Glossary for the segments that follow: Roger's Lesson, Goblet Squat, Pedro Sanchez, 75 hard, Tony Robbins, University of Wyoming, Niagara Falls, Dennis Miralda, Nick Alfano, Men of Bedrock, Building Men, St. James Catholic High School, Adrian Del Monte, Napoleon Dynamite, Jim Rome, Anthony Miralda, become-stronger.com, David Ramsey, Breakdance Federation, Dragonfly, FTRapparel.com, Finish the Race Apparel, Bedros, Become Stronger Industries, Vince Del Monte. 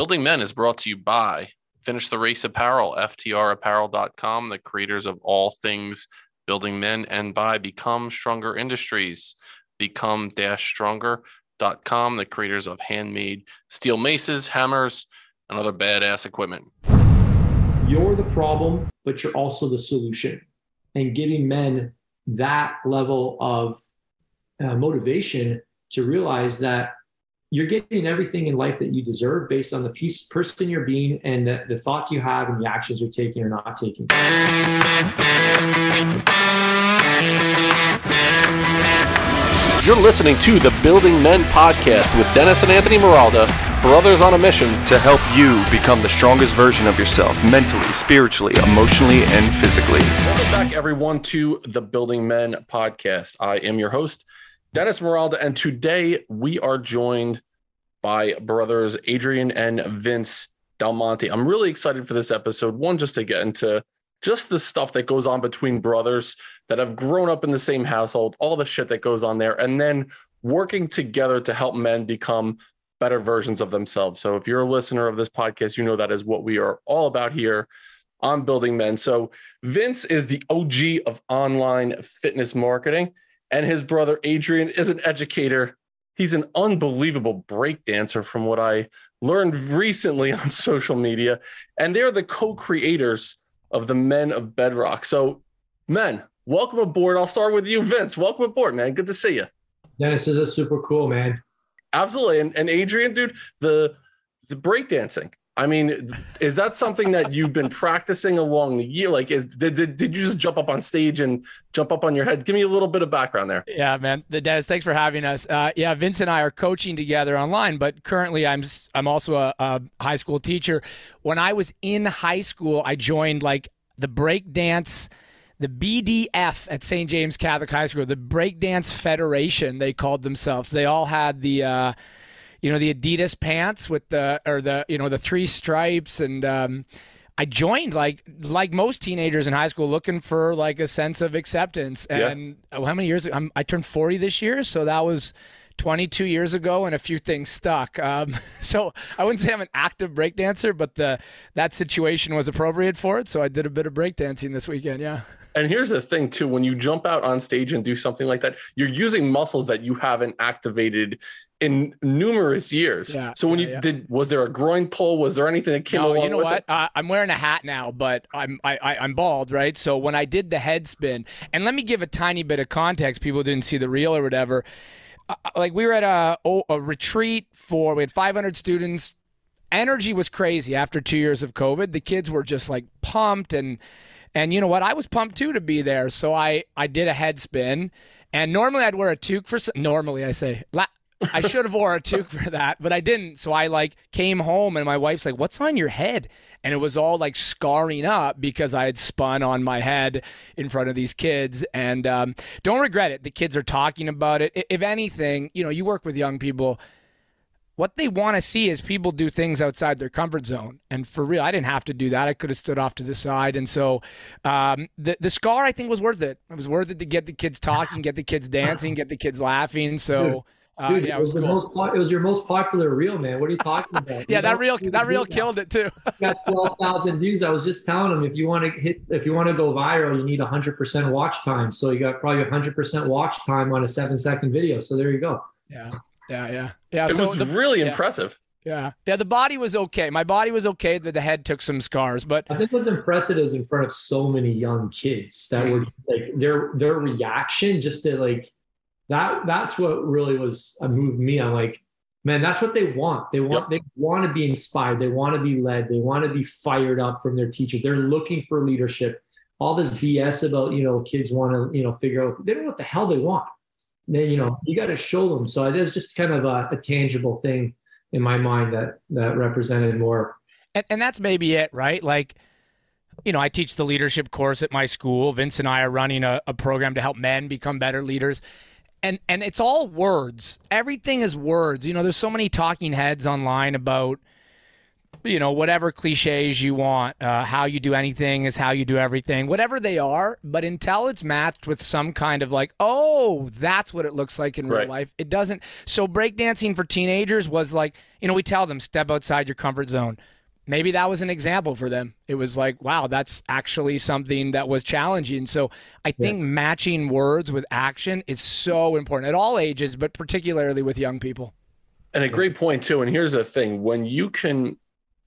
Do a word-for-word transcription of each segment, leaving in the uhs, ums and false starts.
Building Men is brought to you by Finish the Race Apparel, F T R apparel dot com, the creators of all things Building Men, and by Become Stronger Industries, become dash stronger dot com, the creators of handmade steel maces, hammers, and other badass equipment. You're the problem, but you're also the solution. And giving men that level of uh, motivation to realize that you're getting everything in life that you deserve based on the piece, person you're being and the, the thoughts you have and the actions you're taking or not taking. You're listening to the Building Men podcast with Dennis and Anthony Miralda, brothers on a mission to help you become the strongest version of yourself mentally, spiritually, emotionally, and physically. Welcome back, everyone, to the Building Men podcast. I am your host, Dennis Miralda, and today we are joined by brothers Adrian and Vince Del Monte. I'm really excited for this episode, one, just to get into just the stuff that goes on between brothers that have grown up in the same household, all the shit that goes on there, and then working together to help men become better versions of themselves. So if you're a listener of this podcast, you know that is what we are all about here on Building Men. So Vince is the O G of online fitness marketing, and his brother Adrian is an educator. He's an unbelievable breakdancer from what I learned recently on social media. And they're the co-creators of the Men of Bedrock. So, men, welcome aboard. I'll start with you, Vince. Welcome aboard, man. Good to see you. Dennis, this is super cool, man. Absolutely. And, and Adrian, dude, the, the breakdancing. I mean, is that something that you've been practicing along the year? Like, is did, did did you just jump up on stage and jump up on your head? Give me a little bit of background there. Yeah, man. Dennis, thanks for having us. Uh, yeah, Vince and I are coaching together online, but currently I'm I'm also a, a high school teacher. When I was in high school, I joined like the breakdance, the B D F at Saint James Catholic High School, the Breakdance Federation, they called themselves. They all had the uh, you know, the Adidas pants with the, or the, you know, the three stripes. And um, I joined like, like most teenagers in high school, looking for like a sense of acceptance. And yeah. oh, how many years I'm, I turned forty this year. So that was twenty-two years ago, and a few things stuck. Um, so I wouldn't say I'm an active breakdancer, but the, that situation was appropriate for it. So I did a bit of breakdancing this weekend. Yeah. And here's the thing too, when you jump out on stage and do something like that, you're using muscles that you haven't activated in numerous years. Yeah, so when yeah, you yeah. did, was there a groin pull? Was there anything that came no, along you know with what? It? Uh, I'm wearing a hat now, but I'm, I, I, I'm bald, right? So when I did the head spin, and let me give a tiny bit of context, people didn't see the reel or whatever. Uh, like we were at a, a retreat for, we had five hundred students. Energy was crazy after two years of COVID. The kids were just like pumped and, And you know what? I was pumped, too, to be there. So I, I did a head spin. And normally I'd wear a toque for – normally I say – I should have wore a toque for that, but I didn't. So I, like, came home, and my wife's like, what's on your head? And it was all, like, scarring up because I had spun on my head in front of these kids. And um, don't regret it. The kids are talking about it. If anything, you know, you work with young people – what they want to see is people do things outside their comfort zone. And for real, I didn't have to do that. I could have stood off to the side. And so um, the, the scar, I think, was worth it. It was worth it to get the kids talking, get the kids dancing, get the kids laughing. So uh, Dude, yeah, it was, it was cool. Most, it was your most popular reel, man. What are you talking about? yeah, you that reel that reel killed it too. Got twelve thousand views. I was just telling them, if you want to hit, if you want to go viral, you need one hundred percent watch time. So you got probably one hundred percent watch time on a seven second video. So there you go. Yeah. Yeah, yeah, yeah. It so was the, really yeah, impressive. Yeah, yeah. The body was okay. My body was okay. The, the head took some scars, but I think what's impressive is in front of so many young kids that were like their their reaction just to like that. That's what really was uh, moved me. I'm like, man, that's what they want. They want yep. they want to be inspired. They want to be led. They want to be fired up from their teachers. They're looking for leadership. All this B S about you know kids want to you know figure out they don't know what the hell they want. Then, you know, you got to show them. So it is just kind of a, a tangible thing in my mind that, that represented more. And, and that's maybe it, right? Like, you know, I teach the leadership course at my school. Vince and I are running a, a program to help men become better leaders. And, and it's all words. Everything is words. You know, there's so many talking heads online about you know, whatever cliches you want, uh, how you do anything is how you do everything, whatever they are. But until it's matched with some kind of like, oh, that's what it looks like in right. real life. It doesn't. So breakdancing for teenagers was like, you know, we tell them step outside your comfort zone. Maybe that was an example for them. It was like, wow, that's actually something that was challenging. So I think yeah. matching words with action is so important at all ages, but particularly with young people. And a great point too. And here's the thing, when you can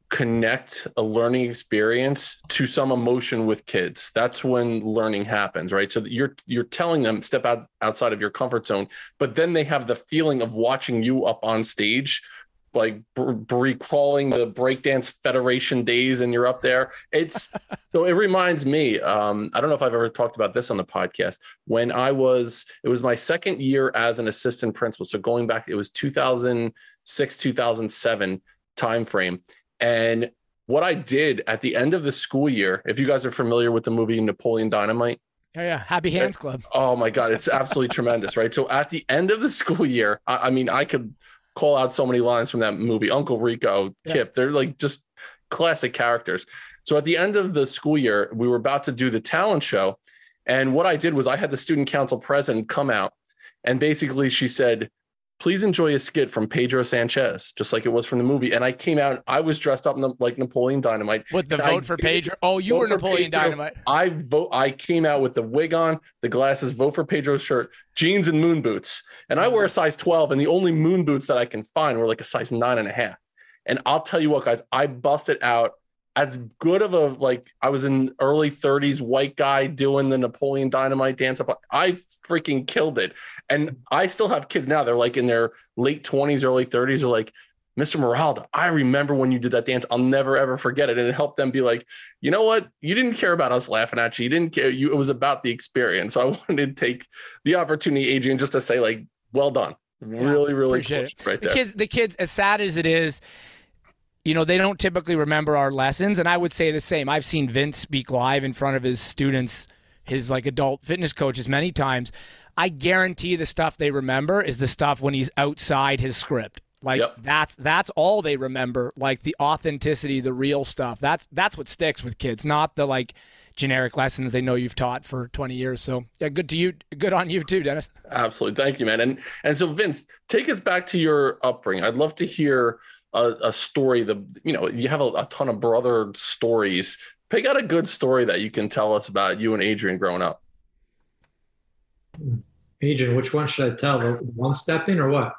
connect a learning experience to some emotion with kids, that's when learning happens, right? So you're you're telling them step out outside of your comfort zone, but then they have the feeling of watching you up on stage, like recalling the Breakdance Federation days, and you're up there. It's so it reminds me, um, I don't know if I've ever talked about this on the podcast, when I was, it was my second year as an assistant principal. So going back, it was two thousand six, two thousand seven timeframe. And what I did at the end of the school year, if you guys are familiar with the movie Napoleon Dynamite. Oh, yeah. Happy Hands Club. Oh, my God. It's absolutely tremendous, right? So at the end of the school year, I, I mean, I could call out so many lines from that movie. Uncle Rico, yeah. Kip, they're like just classic characters. So at the end of the school year, we were about to do the talent show. And what I did was I had the student council president come out, and basically she said, please enjoy a skit from Pedro Sanchez, just like it was from the movie. And I came out, I was dressed up like Napoleon Dynamite. With the vote I, for Pedro. Oh, you were Napoleon Pedro. Dynamite. I vote. I came out with the wig on, the glasses, vote for Pedro shirt, jeans and moon boots. And I wear a size twelve, and the only moon boots that I can find were like a size nine and a half. And I'll tell you what, guys, I busted out as good of a, like I was in early thirties white guy doing the Napoleon Dynamite dance up. I freaking killed it. And I still have kids now. They're like in their late twenties, early thirties. They're like, Mister Miralda, I remember when you did that dance. I'll never, ever forget it. And it helped them be like, you know what? You didn't care about us laughing at you. You didn't care. You, it was about the experience. So I wanted to take the opportunity, Adrian, just to say like, well done. Really, yeah, really pushed right the there. Kids, the kids, as sad as it is, you know, they don't typically remember our lessons. And I would say the same. I've seen Vince speak live in front of his students, his like adult fitness coaches many times. I guarantee the stuff they remember is the stuff when he's outside his script. Like yep. that's that's all they remember. Like the authenticity, the real stuff. That's that's what sticks with kids, not the like generic lessons they know you've taught for twenty years. So yeah, good to you. Good on you too, Dennis. Absolutely. Thank you, man. And and so Vince, take us back to your upbringing. I'd love to hear A, a story, the you know, you have a, a ton of brother stories. Pick out a good story that you can tell us about you and Adrian growing up. Adrian, which one should I tell? The one stepping or what?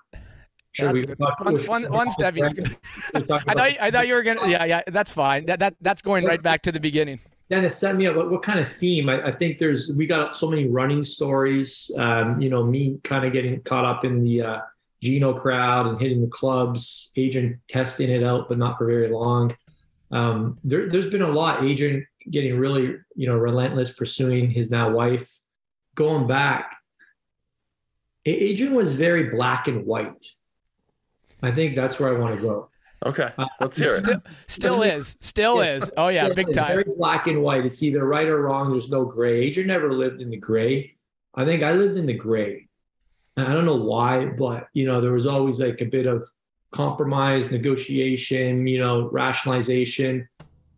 Should we talk, one, which, one, one, one stepping. I thought you, I thought you were gonna. Yeah, yeah, that's fine. That that that's going right back to the beginning. Dennis, set me up. What, what kind of theme? I, I think there's. We got so many running stories. Um, you know, me kind of getting caught up in the. Uh, Gino crowd and hitting the clubs, Adrian testing it out, but not for very long. Um, there, there's been a lot, Adrian getting really, you know, relentless, pursuing his now wife. Going back, Adrian was very black and white. I think that's where I want to go. Okay, let's hear it. Still, still is, still yeah. is. Oh yeah, big time. Very black and white. It's either right or wrong. There's no gray. Adrian never lived in the gray. I think I lived in the gray. I don't know why, but, you know, there was always like a bit of compromise, negotiation, you know, rationalization.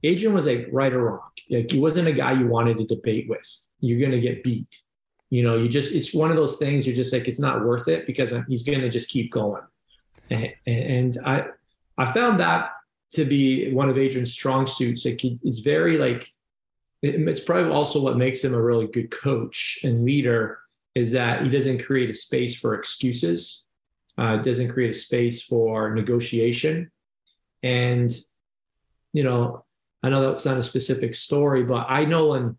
Adrian was like right or wrong. Like he wasn't a guy you wanted to debate with. You're going to get beat. You know, you just, it's one of those things you're just like, it's not worth it because he's going to just keep going. And, and I, I found that to be one of Adrian's strong suits. Like he, it's very like, it, it's probably also what makes him a really good coach and leader, is that he doesn't create a space for excuses, uh, doesn't create a space for negotiation. And, you know, I know that's not a specific story, but I know when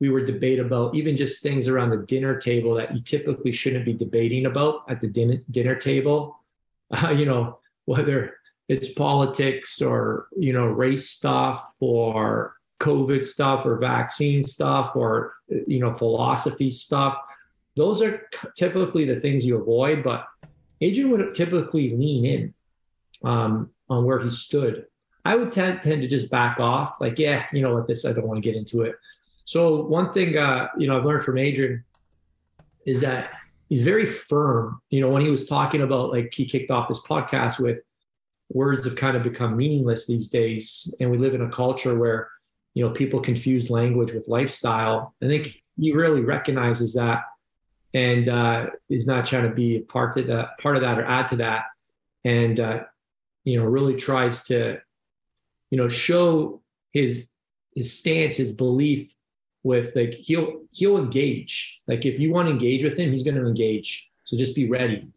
we were debating about even just things around the dinner table that you typically shouldn't be debating about at the dinner, dinner table, uh, you know, whether it's politics or, you know, race stuff or COVID stuff or vaccine stuff or, you know, philosophy stuff. Those are typically the things you avoid, but Adrian would typically lean in um, on where he stood. I would tend, tend to just back off, like, yeah, you know what, this, I don't want to get into it. So one thing, uh, you know, I've learned from Adrian is that he's very firm. You know, when he was talking about, like, he kicked off this podcast with, words have kind of become meaningless these days. And we live in a culture where, you know, people confuse language with lifestyle. I think he really recognizes that and uh, is not trying to be a part of that, part of that or add to that. And, uh, you know, really tries to, you know, show his, his stance, his belief with like, he'll, he'll engage. Like if you want to engage with him, he's going to engage. So just be ready,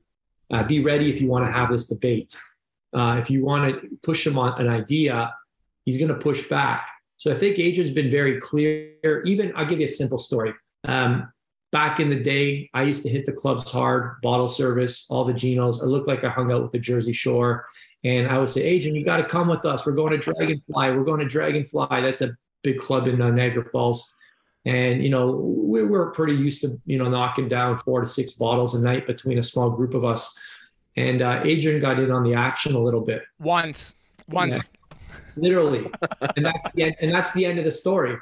uh, be ready. If you want to have this debate, uh, if you want to push him on an idea, he's going to push back. So I think Adrian's been very clear. Even I'll give you a simple story. Um, back in the day, I used to hit the clubs hard, bottle service, all the Genos. I looked like I hung out with the Jersey Shore. And I would say, Adrian, you got to come with us. We're going to Dragonfly. We're going to Dragonfly. That's a big club in uh, Niagara Falls. And, you know, we were pretty used to, you know, knocking down four to six bottles a night between a small group of us. And uh, Adrian got in on the action a little bit. Once, once. Yeah. Literally. And that's the end, and that's the end of the story.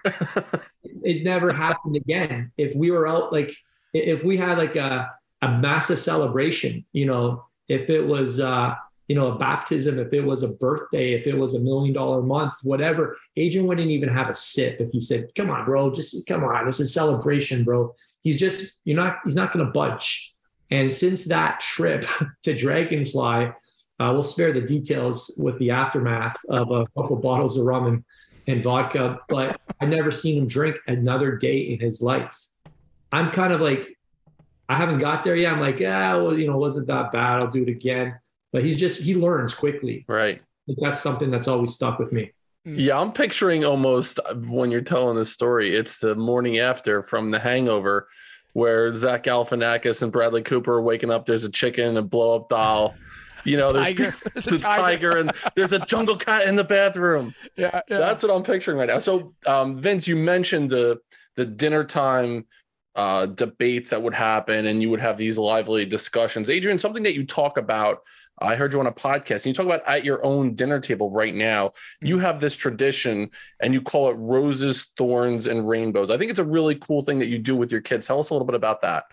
It never happened again. If we were out, like if we had like a, a massive celebration, you know, if it was, uh, you know, a baptism, if it was a birthday, if it was a million dollar month, whatever, Adrian wouldn't even have a sip. If you said, come on, bro, just come on. This is celebration, bro. He's just, you're not, he's not going to budge. And since that trip to Dragonfly, Uh, we'll spare the details with the aftermath of a couple bottles of rum and, and vodka, but I've never seen him drink another day in his life. I'm kind of like, I haven't got there yet. I'm like, yeah, well, you know, wasn't that bad. I'll do it again. But he's just, he learns quickly. Right. That's something that's always stuck with me. Yeah. I'm picturing almost when you're telling this story, it's the morning after from The Hangover where Zach Galifianakis and Bradley Cooper are waking up. There's a chicken, a blow up doll. You know, there's, tiger. there's the tiger. tiger and there's a jungle cat in the bathroom. Yeah, yeah. That's what I'm picturing right now. So, um, Vince, you mentioned the the dinner time uh, debates that would happen, and you would have these lively discussions. Adrian, something that you talk about, I heard you on a podcast, and you talk about at your own dinner table right now. Mm-hmm. You have this tradition, and you call it Roses, Thorns, and Rainbows. I think it's a really cool thing that you do with your kids. Tell us a little bit about that.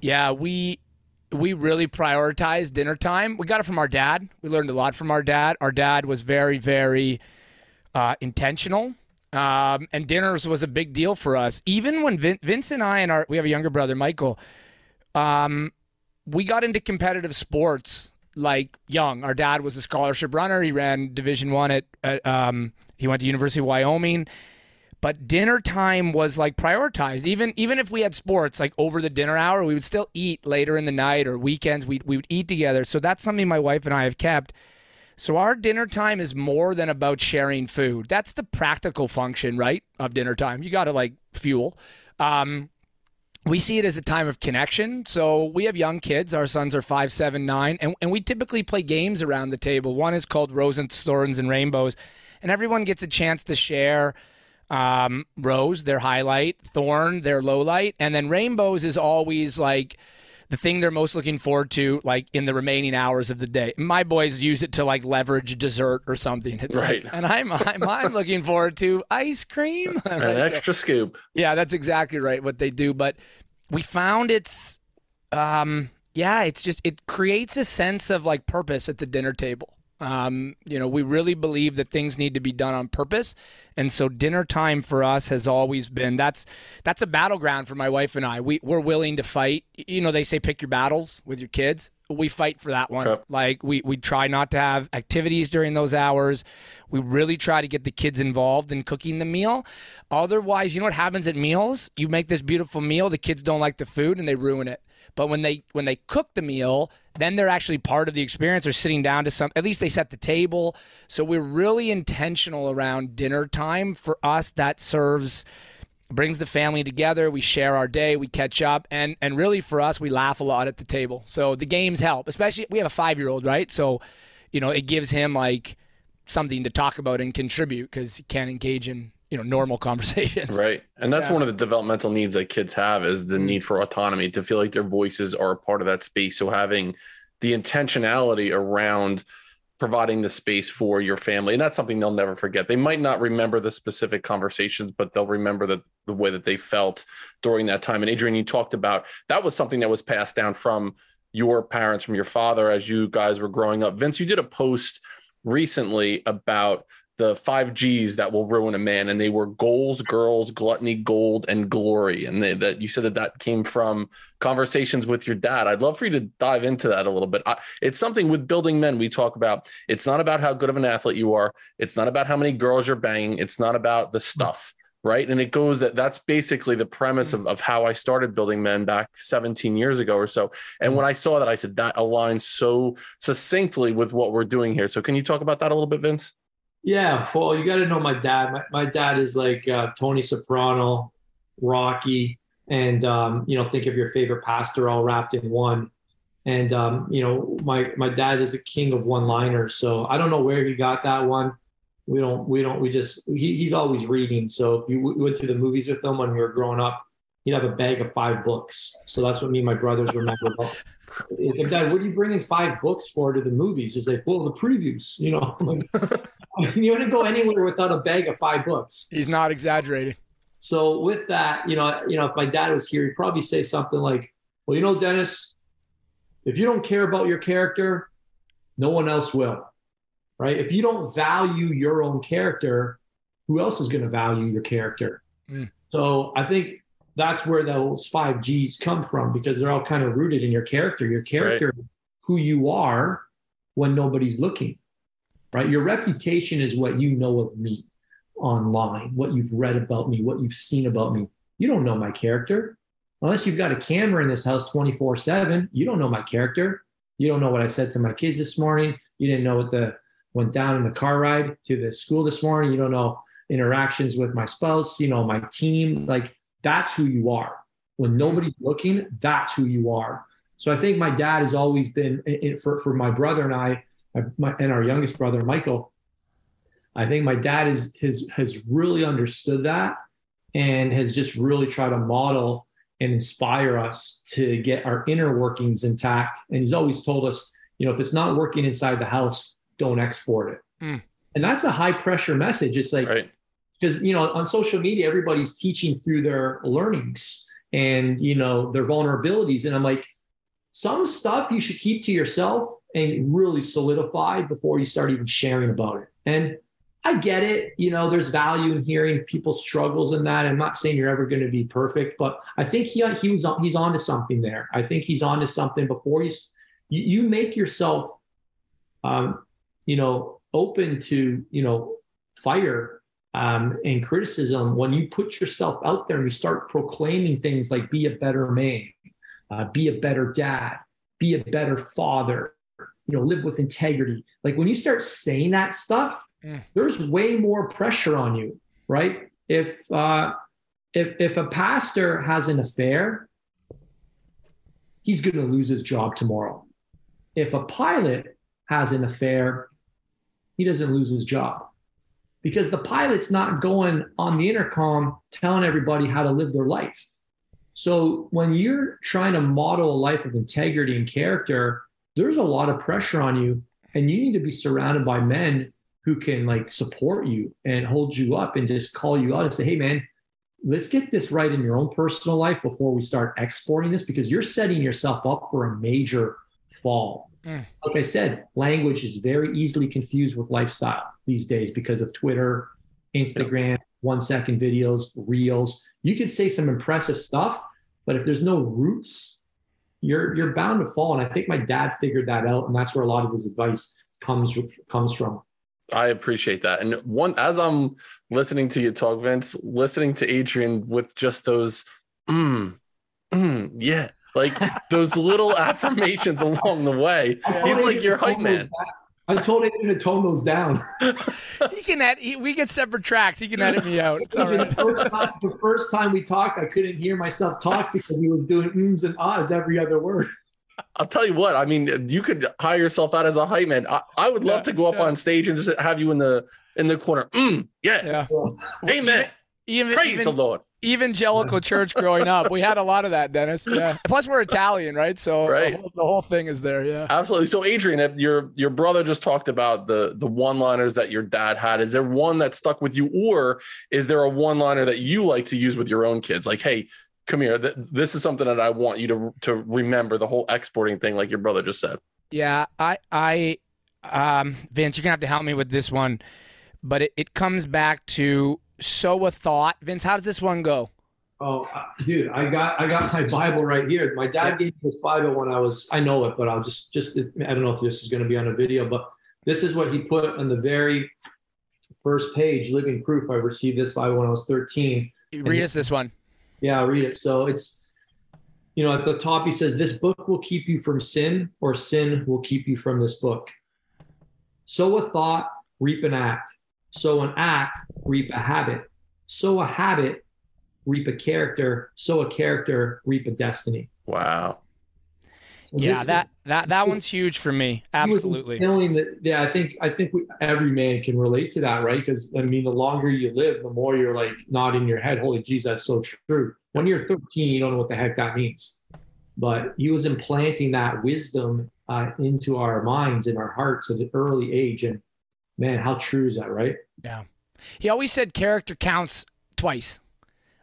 Yeah, we... We really prioritize dinner time. We got it from our dad. We learned a lot from our dad. Our dad was very, very uh, intentional. Um, and dinners was a big deal for us. Even when Vin- Vince and I and our, we have a younger brother, Michael, um, we got into competitive sports like young. Our dad was a scholarship runner. He ran Division One at, at um, he went to University of Wyoming. But dinner time was like prioritized. Even even if we had sports, like over the dinner hour, we would still eat later in the night or weekends. We we would eat together. So that's something my wife and I have kept. So our dinner time is more than about sharing food. That's the practical function, right, of dinner time. You got to like fuel. Um, we see it as a time of connection. So we have young kids. Our sons are five, seven, nine, and and we typically play games around the table. One is called Roses, Thorns, and Rainbows, and everyone gets a chance to share. Um, Rose, their highlight, Thorn, their low light, and then Rainbows is always like the thing they're most looking forward to, like in the remaining hours of the day. My boys use it to like leverage dessert or something. It's right. Like, and I'm I'm, I'm looking forward to ice cream, an right, extra so, scoop. Yeah, that's exactly right what they do. But we found it's, um, yeah, it's just it creates a sense of like purpose at the dinner table. Um, you know, we really believe that things need to be done on purpose. And so dinner time for us has always been, that's, that's a battleground for my wife and I. We we're willing to fight. You know, they say pick your battles with your kids. We fight for that one. Okay. Like we, we try not to have activities during those hours. We really try to get the kids involved in cooking the meal. Otherwise, you know what happens at meals? You make this beautiful meal. The kids don't like the food and they ruin it. But when they when they cook the meal, then they're actually part of the experience. They're sitting down to some, at least they set the table. So we're really intentional around dinner time. For us, that serves, brings the family together. We share our day, we catch up. And and really for us, we laugh a lot at the table. So the games help, especially we have a five-year-old, right? So, you know, it gives him like something to talk about and contribute because he can't engage in, you know, normal conversations. Right. And that's yeah. one of the developmental needs that kids have is the need for autonomy to feel like their voices are a part of that space. So having the intentionality around providing the space for your family, and that's something they'll never forget. They might not remember the specific conversations, but they'll remember the, the way that they felt during that time. And Adrian, you talked about that was something that was passed down from your parents, from your father as you guys were growing up. Vince, you did a post recently about the five G's that will ruin a man, and they were goals, girls, gluttony, gold, and glory. And they, that you said that that came from conversations with your dad. I'd love for you to dive into that a little bit. I, it's something with Building Men we talk about. It's not about how good of an athlete you are. It's not about how many girls you're banging. It's not about the stuff, right? And it goes that that's basically the premise of, of how I started Building Men back seventeen years ago or so. And when I saw that, I said, that aligns so succinctly with what we're doing here. So can you talk about that a little bit, Vince? Yeah, well, you got to know my dad. My, my dad is like uh, Tony Soprano, Rocky, and, um, you know, think of your favorite pastor all wrapped in one. And, um, you know, my my dad is a king of one-liners. So I don't know where he got that one. We don't, we don't, we just, he, he's always reading. So if you we went to the movies with him when we were growing up, he'd have a bag of five books. So that's what me and my brothers remember. If Dad, what are you bringing five books for to the movies? He's like, well, the previews, you know, like, you wouldn't go anywhere without a bag of five books. He's not exaggerating. So with that, you know, you know, if my dad was here, he'd probably say something like, well, you know, Dennis, if you don't care about your character, no one else will. Right? If you don't value your own character, who else is going to value your character? Mm. So I think that's where those five G's come from, because they're all kind of rooted in your character. Your character, right. Who you are when nobody's looking, right? Your reputation is what you know of me online, what you've read about me, what you've seen about me. You don't know my character. Unless you've got a camera in this house twenty-four seven, you don't know my character. You don't know what I said to my kids this morning. You didn't know what the went down in the car ride to the school this morning. You don't know interactions with my spouse, you know, my team. Like, that's who you are. When nobody's looking, that's who you are. So I think my dad has always been, for, for my brother and I, my, and our youngest brother, Michael, I think my dad is, has, has really understood that and has just really tried to model and inspire us to get our inner workings intact. And he's always told us, you know, if it's not working inside the house, don't export it. Mm. And that's a high pressure message. It's like, right. Because, you know, on social media, everybody's teaching through their learnings and, you know, their vulnerabilities. And I'm like, some stuff you should keep to yourself and really solidify before you start even sharing about it. And I get it. You know, there's value in hearing people's struggles in that. I'm not saying you're ever going to be perfect, but I think he he was on, he's onto something there. I think he's onto something. Before you, you, you make yourself, um, you know, open to, you know, fire. Um, and criticism, when you put yourself out there and you start proclaiming things like be a better man, uh, be a better dad, be a better father, you know, live with integrity. Like when you start saying that stuff, mm. there's way more pressure on you, right? If, uh, if, if a pastor has an affair, he's going to lose his job tomorrow. If a pilot has an affair, he doesn't lose his job. Because the pilot's not going on the intercom telling everybody how to live their life. So when you're trying to model a life of integrity and character, there's a lot of pressure on you, and you need to be surrounded by men who can like support you and hold you up and just call you out and say, hey man, let's get this right in your own personal life before we start exporting this, because you're setting yourself up for a major fall. Like I said, language is very easily confused with lifestyle these days because of Twitter, Instagram, one-second videos, reels. You could say some impressive stuff, but if there's no roots, you're you're bound to fall. And I think my dad figured that out, and that's where a lot of his advice comes comes from. I appreciate that. And one, as I'm listening to you talk, Vince, listening to Adrian with just those, mm, mm, yeah. Like those little affirmations along the way. He's like your hype man. I told him to tone those down. He can add, he, we get separate tracks. He can edit me out. It's all right. the, first time, the first time we talked, I couldn't hear myself talk because he was doing ums and ahs every other word. I'll tell you what. I mean, you could hire yourself out as a hype man. I, I would love yeah, to go up yeah. on stage and just have you in the in the corner. Mm, yeah. yeah. Amen. Even, Praise even, the Lord. Evangelical church growing up, we had a lot of that, Dennis. Yeah. Plus, we're Italian, right? So right. The, whole, the whole thing is there. Yeah, absolutely. So, Adrian, your your brother just talked about the the one-liners that your dad had. Is there one that stuck with you, or is there a one-liner that you like to use with your own kids? Like, hey, come here. Th- this is something that I want you to to remember, the whole exporting thing, like your brother just said. Yeah, I, I, um, Vince, you're gonna have to help me with this one, but it, it comes back to sow a thought. Vince, how does this one go? Oh, dude, I got I got my Bible right here. My dad yeah. gave me this Bible when I was, I know it, but I'll just, just, I don't know if this is going to be on a video, but this is what he put on the very first page, living proof. I received this Bible when I was thirteen. Read us this one. Yeah, I'll read it. So it's, you know, at the top, he says, "This book will keep you from sin, or sin will keep you from this book. Sow a thought, reap an act. Sow an act, reap a habit. Sow a habit, reap a character. Sow a character, reap a destiny." Wow. So yeah, that, that, that one's huge for me. Absolutely. That, yeah. I think, I think we, every man can relate to that. Right. Cause I mean, the longer you live, the more you're like nodding your head, holy geez, that's so true. When you're thirteen, you don't know what the heck that means, but he was implanting that wisdom uh, into our minds and our hearts at an early age. And man, how true is that? Right. Yeah. He always said character counts twice.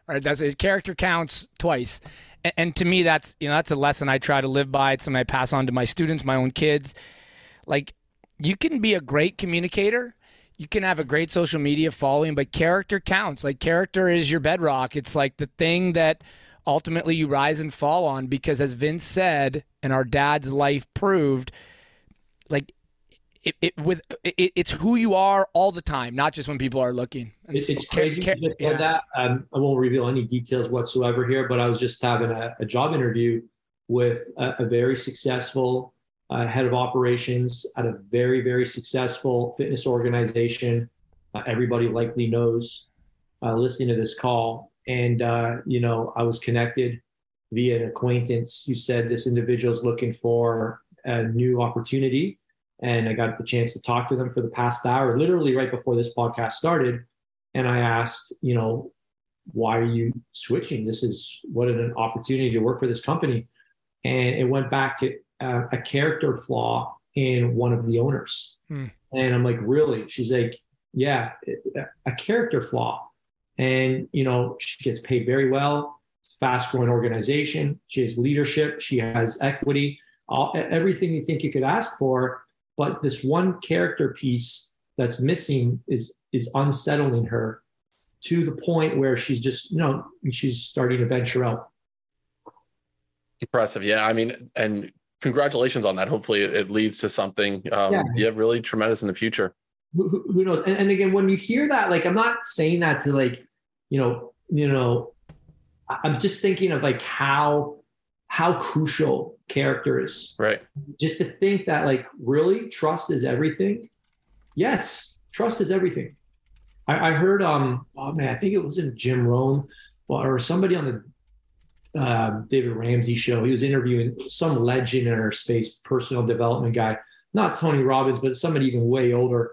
Right, that's it. Character counts twice, and, and to me, that's you know that's a lesson I try to live by. It's something I pass on to my students, my own kids. Like, you can be a great communicator, you can have a great social media following, but character counts. Like, character is your bedrock. It's like the thing that ultimately you rise and fall on. Because as Vince said, and our dad's life proved, like it, it with it, it's who you are all the time, not just when people are looking. It's, it's crazy care, care, yeah. that. Um, I won't reveal any details whatsoever here, but I was just having a, a job interview with a, a very successful uh, head of operations at a very, very successful fitness organization. Uh, everybody likely knows uh, listening to this call. And, uh, you know, I was connected via an acquaintance who said this individual is looking for a new opportunity. And I got the chance to talk to them for the past hour, literally right before this podcast started. And I asked, you know, why are you switching? This is what an opportunity to work for this company. And it went back to uh, a character flaw in one of the owners. Hmm. And I'm like, really? She's like, yeah, a character flaw. And, you know, she gets paid very well. It's a fast growing organization. She has leadership. She has equity, all, everything you think you could ask for. But this one character piece that's missing is is unsettling her to the point where she's just, you know, she's starting to venture out. Impressive. Yeah. I mean, and congratulations on that. Hopefully it leads to something um, yeah. yeah, really tremendous in the future. Who, who knows? And, and again, when you hear that, like, I'm not saying that to like, you know, you know, I'm just thinking of like how, how crucial character is. Right. Just to think that like, really, trust is everything. Yes. Trust is everything. I, I heard, um, oh man, I think it was in Jim Rome or somebody on the uh, David Ramsey show. He was interviewing some legend in our space, personal development guy, not Tony Robbins, but somebody even way older.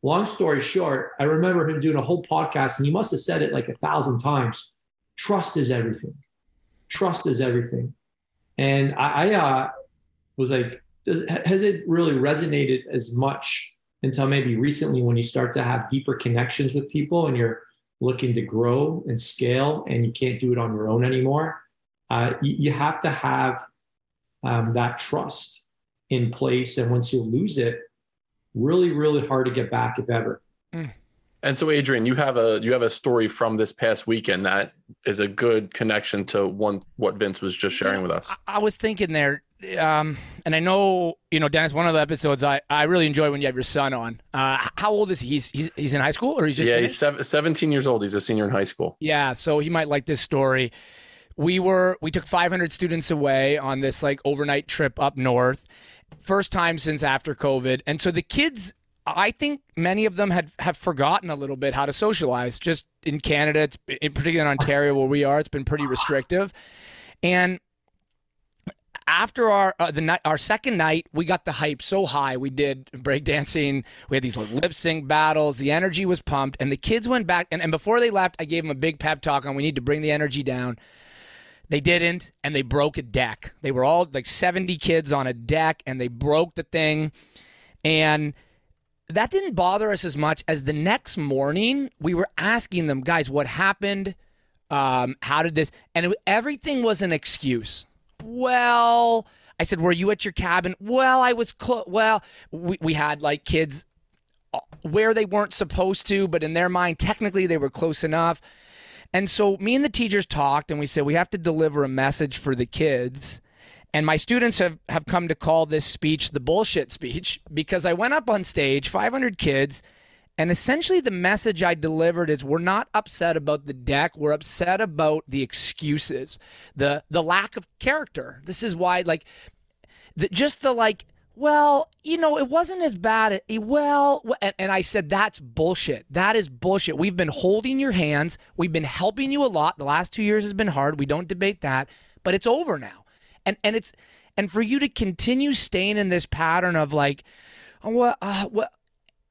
Long story short, I remember him doing a whole podcast and he must have said it like a thousand times. Trust is everything. Trust is everything. And I, I uh, was like, does, has it really resonated as much until maybe recently when you start to have deeper connections with people and you're looking to grow and scale and you can't do it on your own anymore? Uh, you, you have to have um, that trust in place. And once you lose it, really, really hard to get back, if ever. Mm. And so, Adrian, you have a you have a story from this past weekend that is a good connection to one what Vince was just sharing with us. I, I was thinking there. Um, and I know, you know, Dennis, one of the episodes I, I really enjoy when you have your son on. Uh, how old is he? He's, he's, he's in high school or he's just, yeah, finished? He's sev- seventeen years old. He's a senior in high school. Yeah. So he might like this story. We were, we took five hundred students away on this like overnight trip up north, first time since after COVID. And so the kids, I think many of them had, have forgotten a little bit how to socialize. Just in Canada, it's, in particular in Ontario where we are, it's been pretty restrictive. And after our uh, the night, our second night, we got the hype so high. We did breakdancing. We had these like, lip sync battles. The energy was pumped, and the kids went back. And, and before they left, I gave them a big pep talk on we need to bring the energy down. They didn't, and they broke a deck. They were all like seventy kids on a deck, and they broke the thing. And that didn't bother us as much as the next morning. We were asking them, guys, what happened? Um, how did this? And it, everything was an excuse. Well, I said, were you at your cabin? Well, I was close. Well, we, we had like kids where they weren't supposed to, but in their mind, technically they were close enough. And so me and the teachers talked and we said, we have to deliver a message for the kids. And my students have, have come to call this speech the bullshit speech, because I went up on stage, five hundred kids, and essentially the message I delivered is we're not upset about the deck. We're upset about the excuses, the the lack of character. This is why, like, the, just the like, well, you know, it wasn't as bad. It, well, and, and I said, that's bullshit. That is bullshit. We've been holding your hands. We've been helping you a lot. The last two years has been hard. We don't debate that, but it's over now. And and it's and for you to continue staying in this pattern of like, oh, well, uh, well,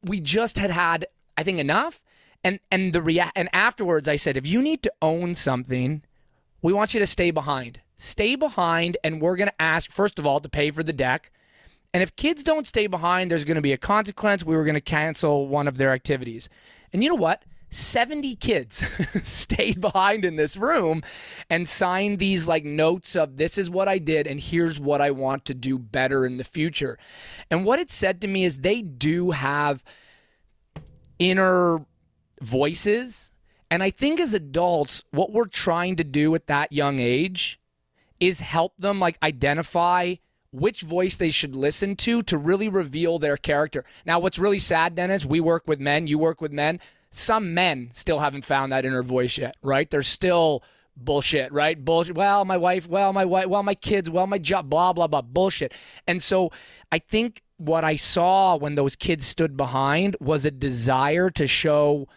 we just had had, I think, enough. And and the rea- and afterwards, I said, if you need to own something, we want you to stay behind. Stay behind, and we're going to ask, first of all, to pay for the deck. And if kids don't stay behind, there's going to be a consequence. We were going to cancel one of their activities. And you know what? seventy kids stayed behind in this room and signed these like notes of this is what I did and here's what I want to do better in the future. And what it said to me is they do have inner voices. And I think as adults, what we're trying to do at that young age is help them like identify which voice they should listen to to really reveal their character. Now, what's really sad, Dennis, we work with men, you work with men. Some men still haven't found that inner voice yet, right? They're still bullshit, right? Bullshit. Well, my wife, well, my wife, well, my kids, well, my job, blah, blah, blah, bullshit. And so I think what I saw when those kids stood behind was a desire to show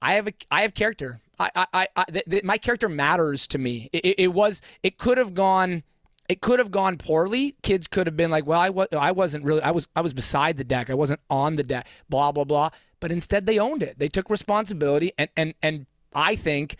I have a, I have character. I, I, I, I th- th- my character matters to me. It, it, it was, it could have gone. It could have gone poorly. Kids could have been like, well, I, wa- I wasn't really, I was I was beside the deck. I wasn't on the deck, blah, blah, blah. But instead they owned it. They took responsibility. And, and, and I think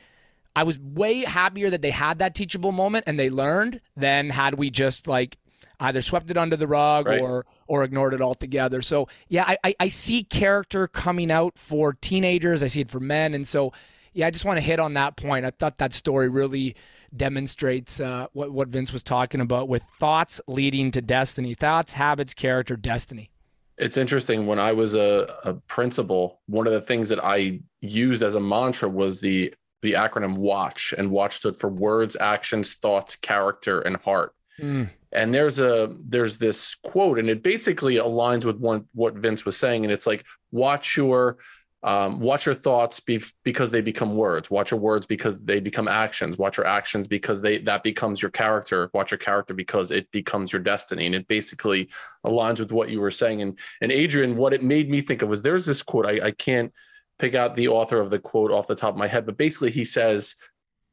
I was way happier that they had that teachable moment and they learned than had we just like either swept it under the rug right. or or ignored it altogether. So yeah, I, I, I see character coming out for teenagers. I see it for men. And so yeah, I just want to hit on that point. I thought that story really demonstrates uh, what, what Vince was talking about with thoughts leading to destiny, thoughts, habits, character, destiny. It's interesting. When I was a, a principal, one of the things that I used as a mantra was the, the acronym WATCH, and WATCH stood for words, actions, thoughts, character, and heart. Mm. And there's a, there's this quote, and it basically aligns with one, what Vince was saying. And it's like, watch your, Um, watch your thoughts be, because they become words. Watch your words because they become actions. Watch your actions because they that becomes your character. Watch your character because it becomes your destiny. And it basically aligns with what you were saying. And and Adrian, what it made me think of was there's this quote. I, I can't pick out the author of the quote off the top of my head, but basically he says,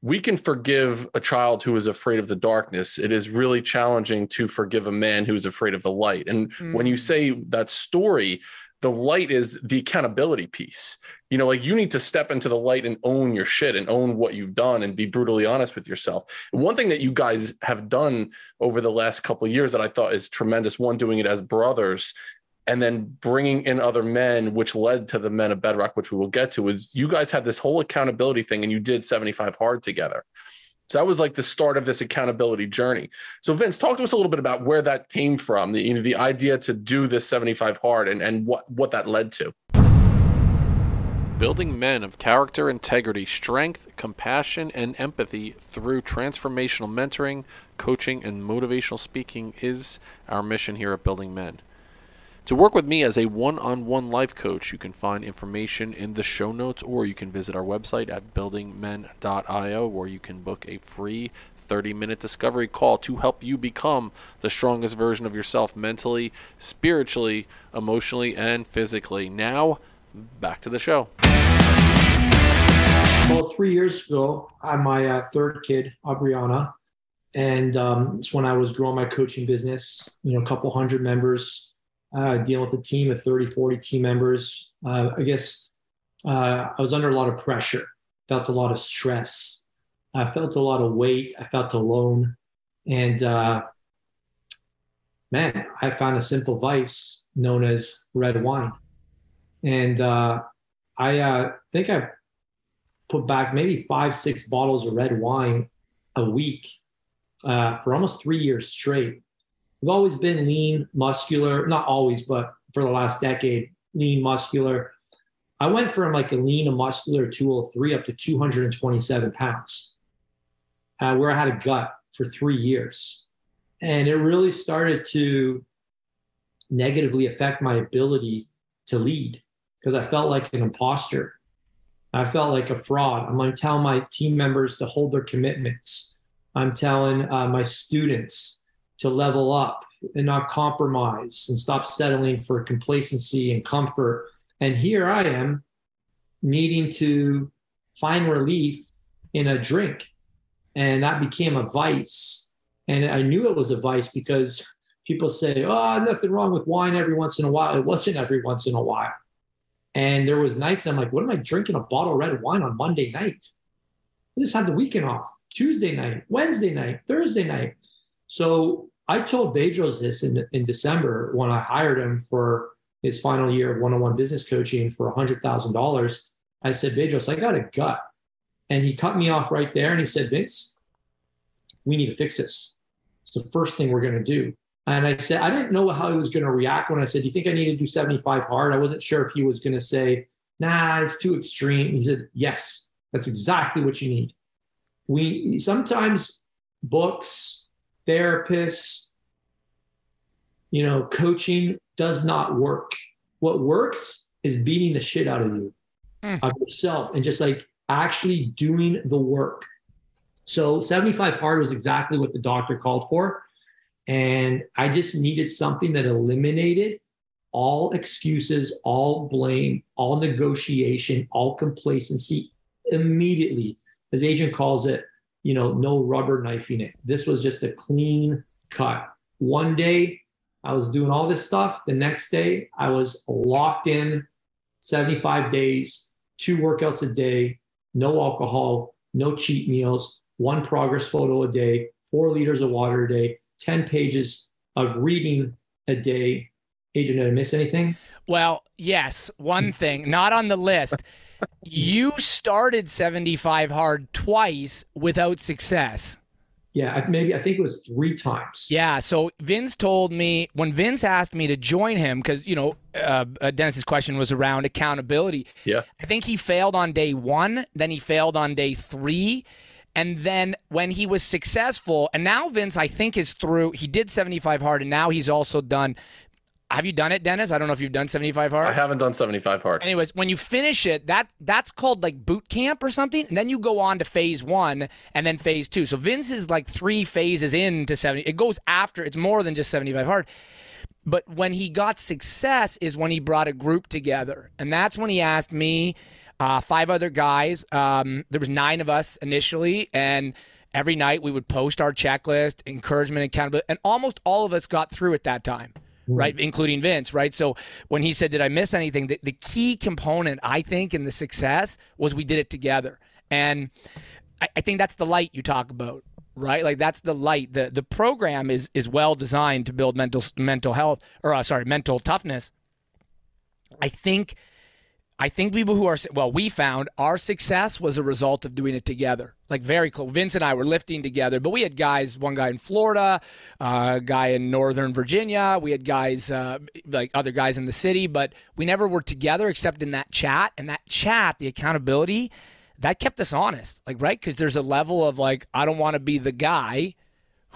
we can forgive a child who is afraid of the darkness. It is really challenging to forgive a man who is afraid of the light. And mm. when you say that story, the light is the accountability piece. You know, like you need to step into the light and own your shit and own what you've done and be brutally honest with yourself. One thing that you guys have done over the last couple of years that I thought is tremendous, one, doing it as brothers and then bringing in other men, which led to the Men of Bedrock, which we will get to, is you guys had this whole accountability thing and you did seventy-five hard together. So that was like the start of this accountability journey. So Vince, talk to us a little bit about where that came from, the, you know, the idea to do this seventy-five hard and, and what, what that led to. Building men of character, integrity, strength, compassion, and empathy through transformational mentoring, coaching, and motivational speaking is our mission here at Building Men. To work with me as a one-on-one life coach, you can find information in the show notes, or you can visit our website at building men dot io, where you can book a free thirty-minute discovery call to help you become the strongest version of yourself mentally, spiritually, emotionally, and physically. Now, back to the show. Well, three years ago, I had my uh, third kid, Aubriana, and um, it's when I was growing my coaching business, you know, a couple hundred members. Uh, dealing with a team of thirty, forty team members. Uh, I guess uh, I was under a lot of pressure, felt a lot of stress. I felt a lot of weight. I felt alone. And uh, man, I found a simple vice known as red wine. And uh, I uh, think I put back maybe five, six bottles of red wine a week uh, for almost three years straight. I've always been lean, muscular, not always, but for the last decade, lean, muscular. I went from like a lean and muscular two oh three up to two hundred twenty-seven pounds, uh, where I had a gut for three years. And it really started to negatively affect my ability to lead because I felt like an imposter. I felt like a fraud. I'm like telling my team members to hold their commitments. I'm telling uh, my students to level up and not compromise and stop settling for complacency and comfort. And here I am needing to find relief in a drink. And that became a vice. And I knew it was a vice because people say, oh, nothing wrong with wine every once in a while. It wasn't every once in a while. And there was nights I'm like, what am I drinking a bottle of red wine on Monday night? I just had the weekend off, Tuesday night, Wednesday night, Thursday night. So I told Bedros this in, in December when I hired him for his final year of one-on-one business coaching for one hundred thousand dollars. I said, Bedros, I got a gut. And he cut me off right there. And he said, Vince, we need to fix this. It's the first thing we're going to do. And I said, I didn't know how he was going to react when I said, do you think I need to do seventy-five hard? I wasn't sure if he was going to say, nah, it's too extreme. He said, yes, that's exactly what you need. We sometimes books, therapists, you know, coaching does not work. What works is beating the shit out of you, mm. of yourself, and just like actually doing the work. So seventy-five hard was exactly what the doctor called for. And I just needed something that eliminated all excuses, all blame, all negotiation, all complacency immediately. As Adrian calls it, you know, no rubber knifing it. This was just a clean cut. One day I was doing all this stuff. The next day I was locked in seventy-five days, two workouts a day, no alcohol, no cheat meals, one progress photo a day, four liters of water a day, ten pages of reading a day. Adrian, did I miss anything? Well, yes. One thing, not on the list. You started seventy-five hard twice without success. Yeah, maybe I think it was three times. Yeah, so Vince told me, when Vince asked me to join him, because, you know, uh, Dennis's question was around accountability. Yeah. I think he failed on day one, then he failed on day three. And then when he was successful, and now Vince, I think, is through. He did seventy-five hard, and now he's also done. Have you done it, Dennis? I don't know if you've done seventy-five hard. I haven't done seventy-five hard. Anyways, when you finish it, that that's called like boot camp or something, and then you go on to phase one and then phase two. So Vince is like three phases into seventy. It goes after. It's more than just seventy-five hard. But when he got success is when he brought a group together, and that's when he asked me. Uh, five other guys. Um, there was nine of us initially, and every night we would post our checklist, encouragement, accountability, and almost all of us got through at that time, mm-hmm. right, including Vince, right? So when he said, did I miss anything, the, the key component, I think, in the success was we did it together. And I, I think that's the light you talk about, right? Like that's the light. The the program is is well designed to build mental mental health, or uh, sorry, mental toughness. I think... I think people who are, well, we found our success was a result of doing it together, like very close. Vince and I were lifting together, but we had guys, one guy in Florida, uh, a guy in Northern Virginia. We had guys, uh, like other guys in the city, but we never were together except in that chat. And that chat, the accountability, that kept us honest, like, right? Because there's a level of like, I don't want to be the guy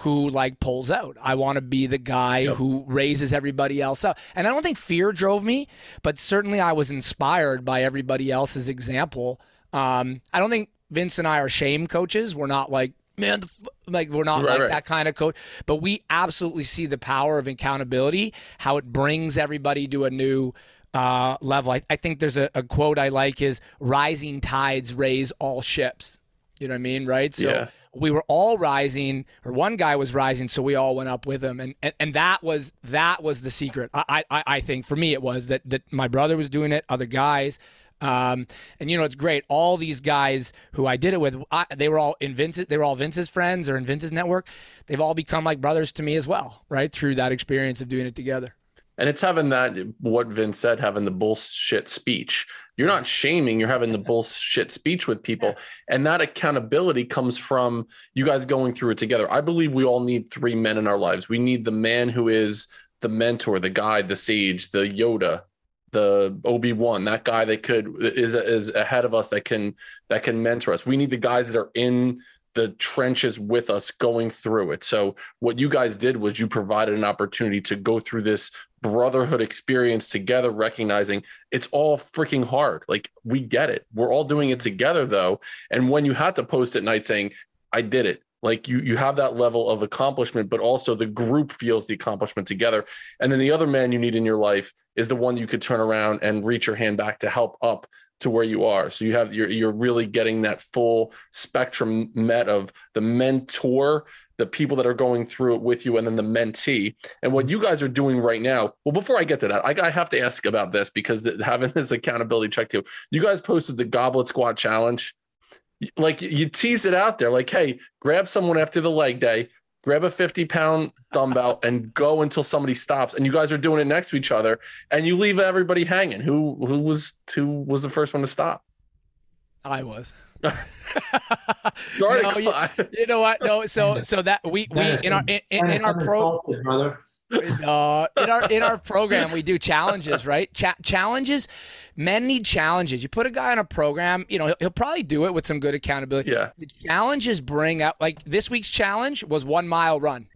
who like pulls out. I want to be the guy yep. who raises everybody else up. And I don't think fear drove me, but certainly I was inspired by everybody else's example. Um, I don't think Vince and I are shame coaches. We're not like, man, like we're not right, like right. that kind of coach, but we absolutely see the power of accountability, how it brings everybody to a new uh, level. I, I think there's a, a quote I like is rising tides raise all ships. You know what I mean? Right. So yeah. we were all rising, or one guy was rising. So we all went up with him. And, and, and that was, that was the secret. I, I, I think for me, it was that, that my brother was doing it, other guys. Um, and you know, it's great. All these guys who I did it with, I, they were all in Vince, they were all Vince's friends or in Vince's network. They've all become like brothers to me as well. Right. Through that experience of doing it together. And it's having that, what Vince said, having the bullshit speech. You're not shaming, you're having the bullshit speech with people. And that accountability comes from you guys going through it together. I believe we all need three men in our lives. We need the man who is the mentor, the guide, the sage, the Yoda, the Obi-Wan, that guy that could is, is ahead of us that can, that can mentor us. We need the guys that are in the trenches with us going through it. So what you guys did was you provided an opportunity to go through this brotherhood experience together, recognizing it's all freaking hard. Like, we get it. We're all doing it together though. And when you had to post at night saying, I did it, like you, you have that level of accomplishment, but also the group feels the accomplishment together. And then the other man you need in your life is the one you could turn around and reach your hand back to help up to where you are. So you have, you're, you're really getting that full spectrum met of the mentor, the people that are going through it with you, and then the mentee. And what you guys are doing right now, well, before I get to that, I, I have to ask about this because the, having this accountability check too, you guys posted the Goblet Squat Challenge. Like, you tease it out there, like, hey, grab someone after the leg day, grab a fifty pound dumbbell and go until somebody stops. And you guys are doing it next to each other and you leave everybody hanging. Who, who was, who was the first one to stop? I was. Sorry. No, you, you know what? No. So, so that we, we, in our, in, in, in our pro, uh, in our, in our program, we do challenges, right? Ch- challenges. Men need challenges. You put a guy on a program, you know, he'll, he'll probably do it with some good accountability. Yeah. The challenges bring out, like this week's challenge was one mile run.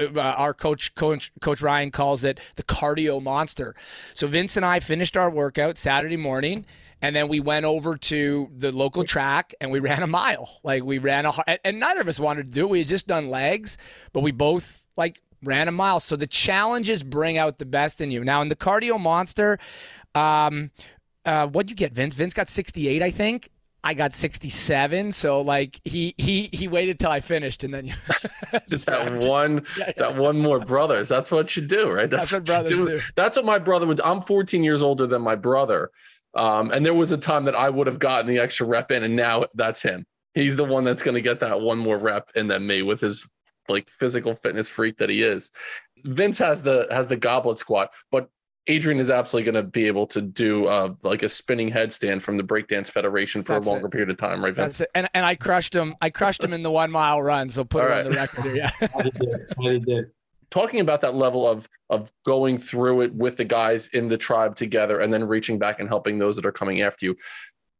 Uh, our coach, coach, coach Ryan calls it the cardio monster. So Vince and I finished our workout Saturday morning, and then we went over to the local track and we ran a mile. Like we ran a, and neither of us wanted to do it. We had just done legs, but we both like ran a mile. So the challenges bring out the best in you. Now in the cardio monster, um, uh, what'd you get, Vince? Vince got sixty-eight, I think. I got sixty-seven, so like he he he waited till I finished, and then just that one yeah, yeah. that one more brothers. That's what you do, right? That's, that's what, what brothers do. do. That's what my brother would. I'm fourteen years older than my brother, um, and there was a time that I would have gotten the extra rep in, and now that's him. He's the one that's going to get that one more rep, and then me with his like physical fitness freak that he is. Vince has the has the goblet squat, but Adrian is absolutely going to be able to do uh, like a spinning headstand from the Breakdance Federation for That's a longer it. period of time, right, Vince? That's it. And and I crushed him. I crushed him in the one mile run. So put All it right. on the record. Here, yeah. I did. I did. Talking about that level of of going through it with the guys in the tribe together, and then reaching back and helping those that are coming after you.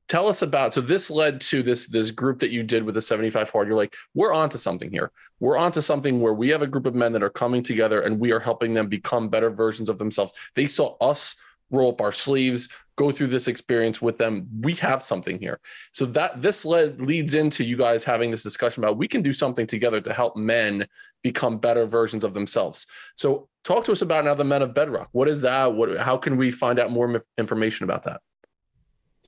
Tell us about, so this led to this, this group that you did with the seventy-five hard. You're like, we're onto something here. We're onto something where we have a group of men that are coming together and we are helping them become better versions of themselves. They saw us roll up our sleeves, go through this experience with them. We have something here. So that this led leads into you guys having this discussion about, we can do something together to help men become better versions of themselves. So talk to us about now the Men of Bedrock. What is that? What, how can we find out more information about that?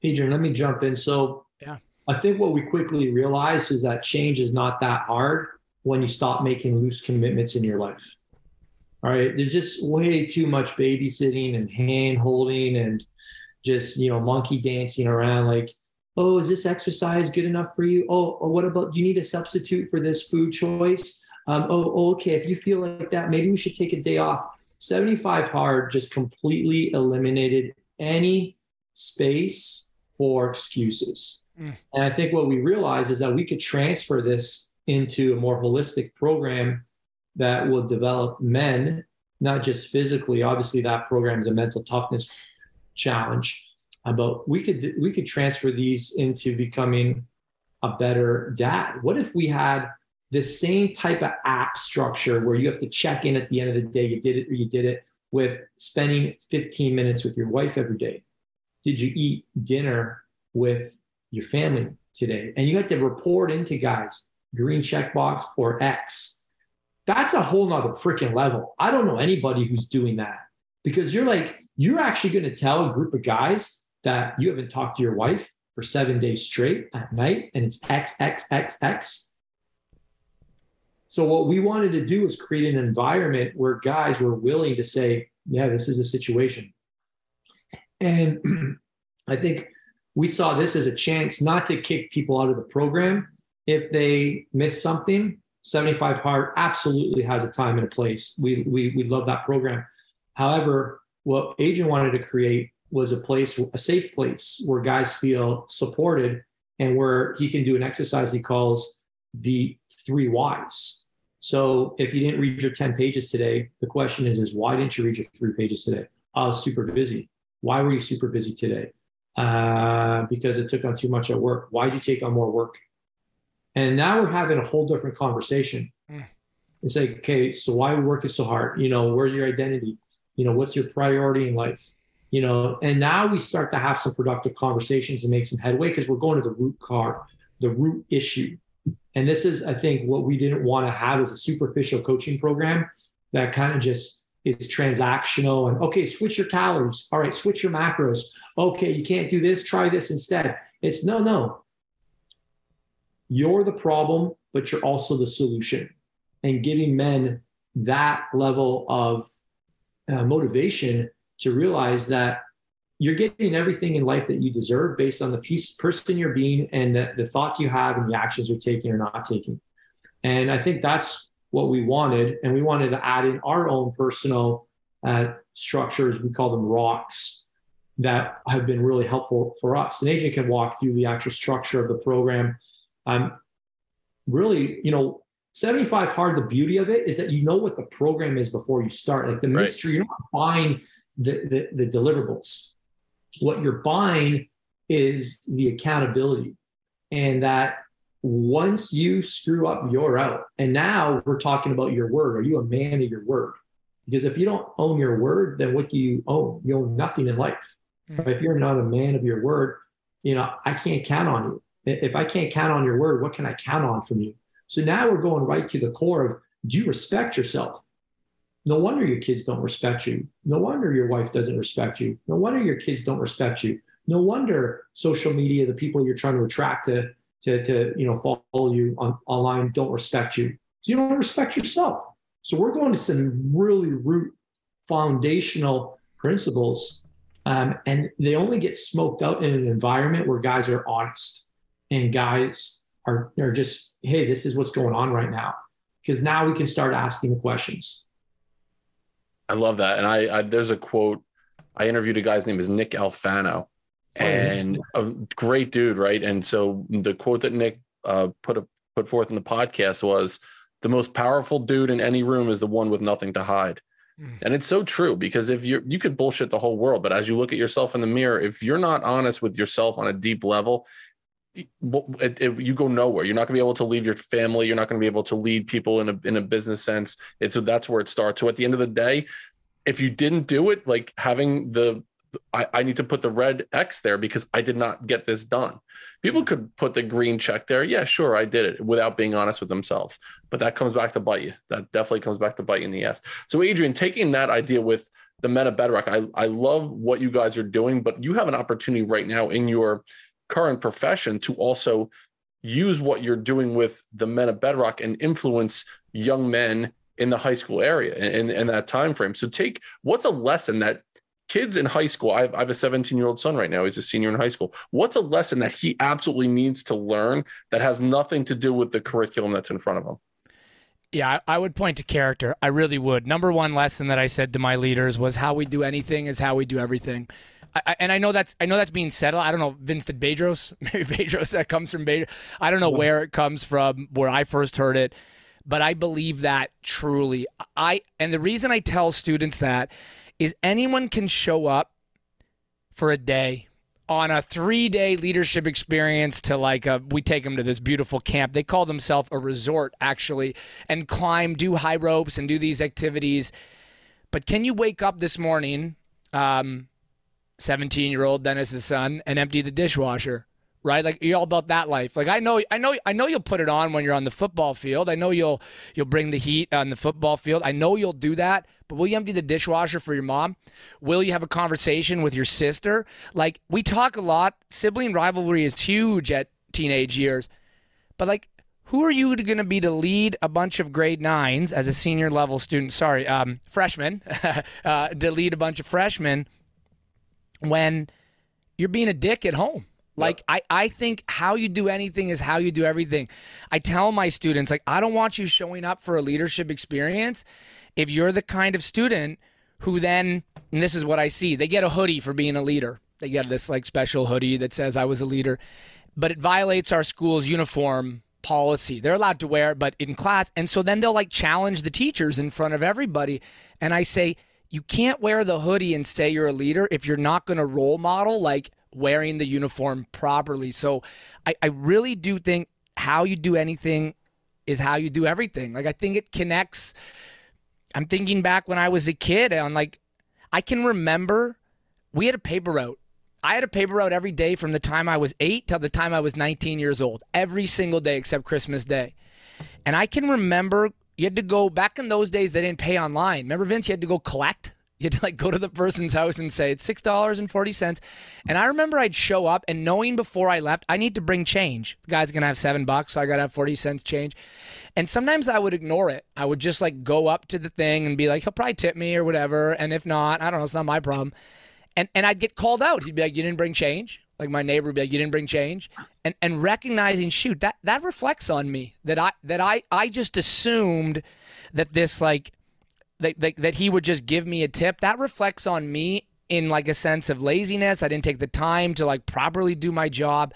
Adrian, let me jump in. So yeah. I think what we quickly realized is that change is not that hard when you stop making loose commitments in your life. All right. There's just way too much babysitting and hand holding and just, you know, monkey dancing around like, oh, is this exercise good enough for you? Oh, oh what about, do you need a substitute for this food choice? Um, oh, oh, okay. If you feel like that, maybe we should take a day off. seventy-five hard just completely eliminated any space for excuses. Mm. And I think what we realized is that we could transfer this into a more holistic program that will develop men, not just physically. Obviously, that program is a mental toughness challenge. Uh, but we could we could transfer these into becoming a better dad. What if we had the same type of app structure where you have to check in at the end of the day, you did it or you did it, with spending fifteen minutes with your wife every day? Did you eat dinner with your family today? And you have to report into guys, green checkbox or X. That's a whole nother freaking level. I don't know anybody who's doing that, because you're like, you're actually going to tell a group of guys that you haven't talked to your wife for seven days straight at night, and it's X, X, X, X. So what we wanted to do is create an environment where guys were willing to say, yeah, this is a situation. And I think we saw this as a chance not to kick people out of the program. If they miss something, seventy-five hard absolutely has a time and a place. We we we love that program. However, what Adrian wanted to create was a place, a safe place where guys feel supported and where he can do an exercise he calls the three whys. So if you didn't read your ten pages today, the question is, is why didn't you read your three pages today? I was super busy. Why were you super busy today? Uh, because it took on too much at work. Why did you take on more work? And now we're having a whole different conversation. Mm. It's like, okay, so why are we working so hard? You know, where's your identity? You know, what's your priority in life? You know, and now we start to have some productive conversations and make some headway because we're going to the root cause, the root issue. And this is, I think, what we didn't want to have as a superficial coaching program that kind of just is transactional and, okay, switch your calories. All right, switch your macros. Okay, you can't do this. Try this instead. It's no, no. You're the problem, but you're also the solution. And giving men that level of uh, motivation to realize that you're getting everything in life that you deserve based on the piece, person you're being and the, the thoughts you have and the actions you're taking or not taking. And I think that's what we wanted. And we wanted to add in our own personal uh, structures. We call them rocks that have been really helpful for us. An agent can walk through the actual structure of the program. Um, really, you know, seventy-five hard, the beauty of it is that you know what the program is before you start. Like the right. mystery, you're not buying the, the, the deliverables. What you're buying is the accountability, and that once you screw up, you're out. And now we're talking about your word. Are you a man of your word? Because if you don't own your word, then what do you own? You own nothing in life. Mm-hmm. If you're not a man of your word, you know, I can't count on you. If I can't count on your word, what can I count on from you? So now we're going right to the core of, do you respect yourself? No wonder your kids don't respect you. No wonder your wife doesn't respect you. No wonder your kids don't respect you. No wonder social media, the people you're trying to attract to, to, to you know, follow you on, online don't respect you. So you don't respect yourself. So we're going to some really root foundational principles. Um, and they only get smoked out in an environment where guys are honest and guys are, are just, hey, this is what's going on right now. Because now we can start asking the questions. I love that. And I, I, there's a quote, I interviewed a guy's name is Nick Alfano, and a great dude. Right. And so the quote that Nick uh, put, a, put forth in the podcast was, the most powerful dude in any room is the one with nothing to hide. Mm. And it's so true, because if you're, you could bullshit the whole world, but as you look at yourself in the mirror, if you're not honest with yourself on a deep level, It, it, you go nowhere. You're not going to be able to lead your family. You're not going to be able to lead people in a in a business sense. And so that's where it starts. So at the end of the day, if you didn't do it, like having the, I, I need to put the red X there because I did not get this done. People could put the green check there. Yeah, sure, I did it, without being honest with themselves. But that comes back to bite you. That definitely comes back to bite you in the ass. So Adrian, taking that idea with the Men of Bedrock, I, I love what you guys are doing, but you have an opportunity right now in your current profession to also use what you're doing with the Men of Bedrock and influence young men in the high school area and in, in that time frame. So take, what's a lesson that kids in high school, I have, I have a seventeen year old son right now, he's a senior in high school. What's a lesson that he absolutely needs to learn that has nothing to do with the curriculum that's in front of him? Yeah, I would point to character. I really would. Number one lesson that I said to my leaders was, how we do anything is how we do everything. I, and I know that's I know that's being said. I don't know, Vince, did Bedros? Maybe Bedros, that comes from Bedros. I don't know where it comes from, where I first heard it, but I believe that truly. I and the reason I tell students that is, anyone can show up for a day on a three-day leadership experience to like a, we take them to this beautiful camp. They call themselves a resort, actually, and climb, do high ropes, and do these activities. But can you wake up this morning, um, seventeen-year-old Dennis's son, and empty the dishwasher, right? Like, you're all about that life. Like, I know, I know, I know you'll put it on when you're on the football field. I know you'll you'll bring the heat on the football field. I know you'll do that. But will you empty the dishwasher for your mom? Will you have a conversation with your sister? Like, we talk a lot. Sibling rivalry is huge at teenage years. But like, who are you going to be to lead a bunch of grade nines as a senior level student? Sorry, um, freshmen uh, to lead a bunch of freshmen when you're being a dick at home. Like, yep. I, I think how you do anything is how you do everything. I tell my students, like, I don't want you showing up for a leadership experience if you're the kind of student who then, and this is what I see, they get a hoodie for being a leader. They get this like special hoodie that says I was a leader, but it violates our school's uniform policy. They're allowed to wear it, but in class. And so then they'll like challenge the teachers in front of everybody. And I say, you can't wear the hoodie and say you're a leader if you're not going to role model like wearing the uniform properly. So I, I really do think how you do anything is how you do everything. Like I think it connects. I'm thinking back when I was a kid and like, I can remember we had a paper route. I had a paper route every day from the time I was eight till the time I was nineteen years old, every single day except Christmas Day. And I can remember you had to go, back in those days, they didn't pay online. Remember, Vince, you had to go collect? You had to like go to the person's house and say, it's six dollars and forty cents. And I remember I'd show up and knowing before I left, I need to bring change. The guy's going to have seven bucks, so I got to have forty cents change. And sometimes I would ignore it. I would just like go up to the thing and be like, he'll probably tip me or whatever. And if not, I don't know, it's not my problem. And and I'd get called out. He'd be like, you didn't bring change. Like my neighbor would be like, you didn't bring change. And and recognizing, shoot, that, that reflects on me. That I that I, I just assumed that this like, that, that, that he would just give me a tip. That reflects on me in like a sense of laziness. I didn't take the time to like properly do my job.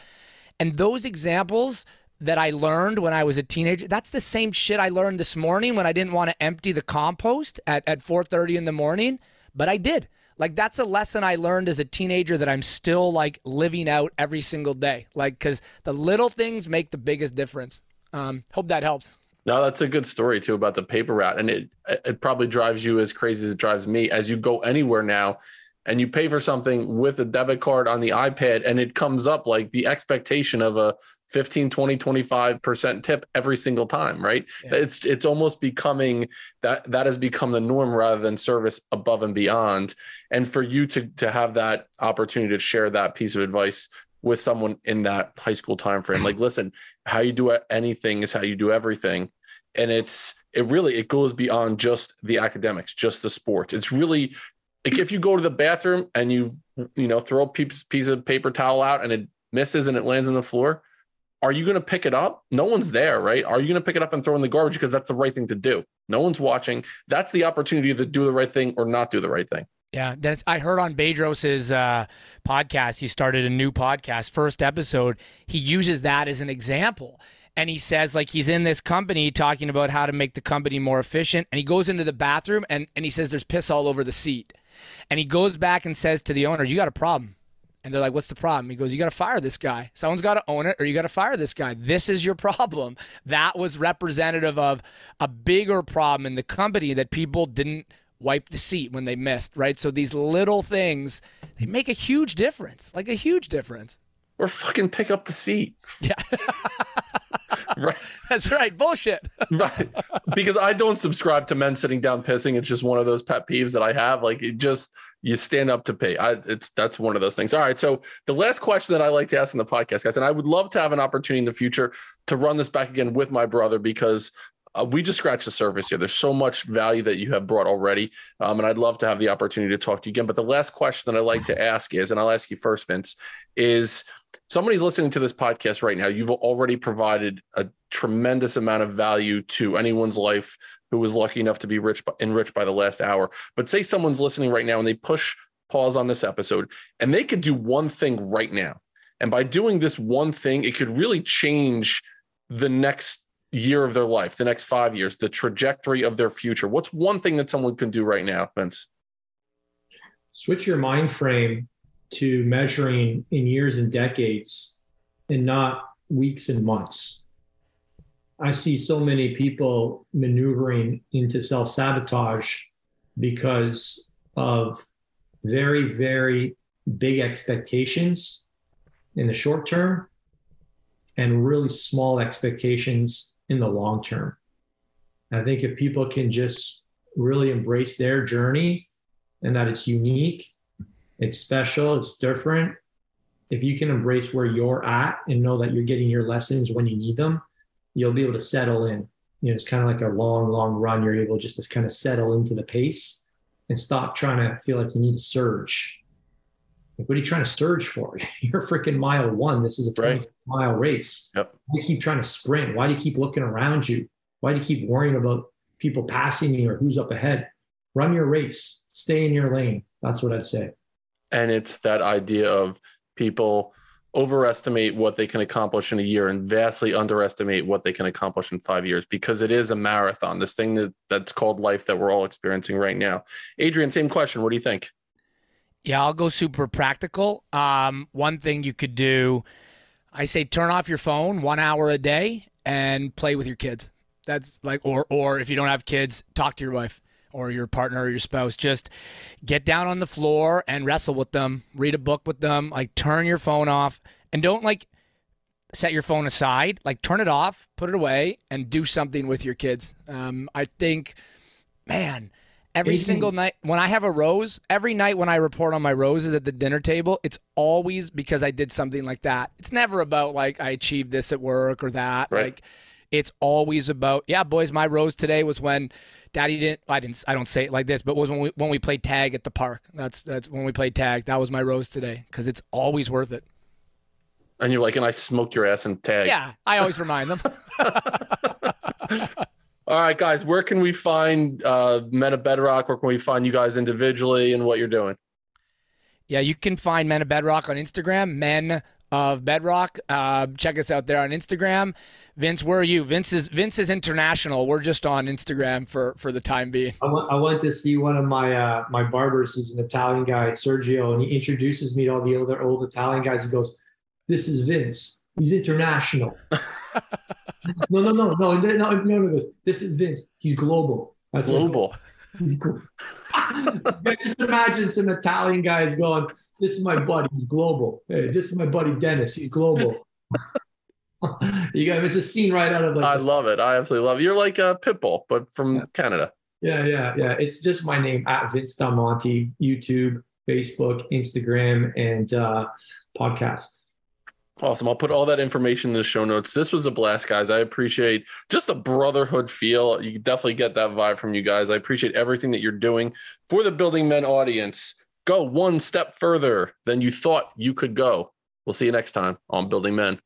And those examples that I learned when I was a teenager, that's the same shit I learned this morning when I didn't want to empty the compost at, at four thirty in the morning, but I did. Like that's a lesson I learned as a teenager that I'm still like living out every single day. Like, cause the little things make the biggest difference. Um, hope that helps. No, that's a good story too about the paper route. And it, it probably drives you as crazy as it drives me as you go anywhere now and you pay for something with a debit card on the iPad and it comes up like the expectation of a fifteen, twenty, twenty-five percent tip every single time, right? Yeah. It's it's almost becoming that that has become the norm rather than service above and beyond. And for you to to have that opportunity to share that piece of advice with someone in that high school time frame, mm-hmm. like, listen, how you do anything is how you do everything. And it's it really it goes beyond just the academics, just the sports. It's really like if you go to the bathroom and you you know throw a piece piece of paper towel out and it misses and it lands on the floor. Are you going to pick it up? No one's there, right? Are you going to pick it up and throw in the garbage? Because that's the right thing to do. No one's watching. That's the opportunity to do the right thing or not do the right thing. Yeah, Dennis, I heard on Bedros' uh, podcast, he started a new podcast, first episode. He uses that as an example. And he says, like, he's in this company talking about how to make the company more efficient. And he goes into the bathroom and, and he says, there's piss all over the seat. And he goes back and says to the owner, you got a problem. And they're like, what's the problem? He goes, you got to fire this guy. Someone's got to own it or you got to fire this guy. This is your problem. That was representative of a bigger problem in the company that people didn't wipe the seat when they missed, right? So these little things, they make a huge difference, like a huge difference. Or fucking pick up the seat. Yeah. Right. That's right. Bullshit. Right. Because I don't subscribe to men sitting down pissing. It's just one of those pet peeves that I have. Like it just, you stand up to pay. I, it's that's one of those things. All right. So the last question that I like to ask in the podcast, guys, and I would love to have an opportunity in the future to run this back again with my brother, because uh, we just scratched the surface here. There's so much value that you have brought already. Um, and I'd love to have the opportunity to talk to you again. But the last question that I like to ask is, and I'll ask you first, Vince, is, somebody's listening to this podcast right now. You've already provided a tremendous amount of value to anyone's life who was lucky enough to be rich, enriched by the last hour. But say someone's listening right now and they push pause on this episode and they could do one thing right now. And by doing this one thing, it could really change the next year of their life, the next five years, the trajectory of their future. What's one thing that someone can do right now, Vince? Switch your mind frame to measuring in years and decades and not weeks and months. I see so many people maneuvering into self-sabotage because of very, very big expectations in the short term and really small expectations in the long term. I think if people can just really embrace their journey and that it's unique, it's special, it's different. If you can embrace where you're at and know that you're getting your lessons when you need them, you'll be able to settle in. You know, it's kind of like a long, long run. You're able just to kind of settle into the pace and stop trying to feel like you need to surge. Like, what are you trying to surge for? You're freaking mile one. This is a twenty-six mile race. Yep. Why do you keep trying to sprint? Why do you keep looking around you? Why do you keep worrying about people passing me or who's up ahead? Run your race, stay in your lane. That's what I'd say. And it's that idea of people overestimate what they can accomplish in a year and vastly underestimate what they can accomplish in five years, because it is a marathon, this thing that that's called life that we're all experiencing right now. Adrian, same question. What do you think? Yeah, I'll go super practical. Um, one thing you could do, I say, turn off your phone one hour a day and play with your kids. That's like, or, or if you don't have kids, talk to your wife or your partner or your spouse. Just get down on the floor and wrestle with them, read a book with them, like turn your phone off, and don't like set your phone aside, like turn it off, put it away, and do something with your kids. Um, I think, man, every Isn't... single night when I have a rose, every night when I report on my roses at the dinner table, it's always because I did something like that. It's never about like I achieved this at work or that. Right. Like it's always about, yeah, boys, my rose today was when Daddy didn't, I didn't, I don't say it like this, but was when we, when we played tag at the park. That's, that's when we played tag. That was my rose today. 'Cause it's always worth it. And you're like, and I smoked your ass in tag. Yeah. I always remind them. All right, guys, where can we find uh, Men of Bedrock? Where can we find you guys individually and what you're doing? Yeah, you can find Men of Bedrock on Instagram, Men of Bedrock. Uh, check us out there on Instagram. Vince, where are you? Vince is Vince is international. We're just on Instagram for, for the time being. I went, I went to see one of my uh, my barbers. He's an Italian guy, Sergio, and he introduces me to all the other old Italian guys. He goes, "This is Vince. He's international." no, no, no, no, no, no, no. This is Vince. He's global. That's global. He's cool. Just imagine some Italian guys going, "This is my buddy. He's global. Hey, this is my buddy Dennis. He's global." You got it's a scene right out of like I love it. I absolutely love it. You're like a Pitbull, but from yeah. Canada. Yeah, yeah, yeah. It's just my name at Vince Del Monte, YouTube, Facebook, Instagram, and uh, podcast. Awesome. I'll put all that information in the show notes. This was a blast, guys. I appreciate just the brotherhood feel. You definitely get that vibe from you guys. I appreciate everything that you're doing for the Building Men audience. Go one step further than you thought you could go. We'll see you next time on Building Men.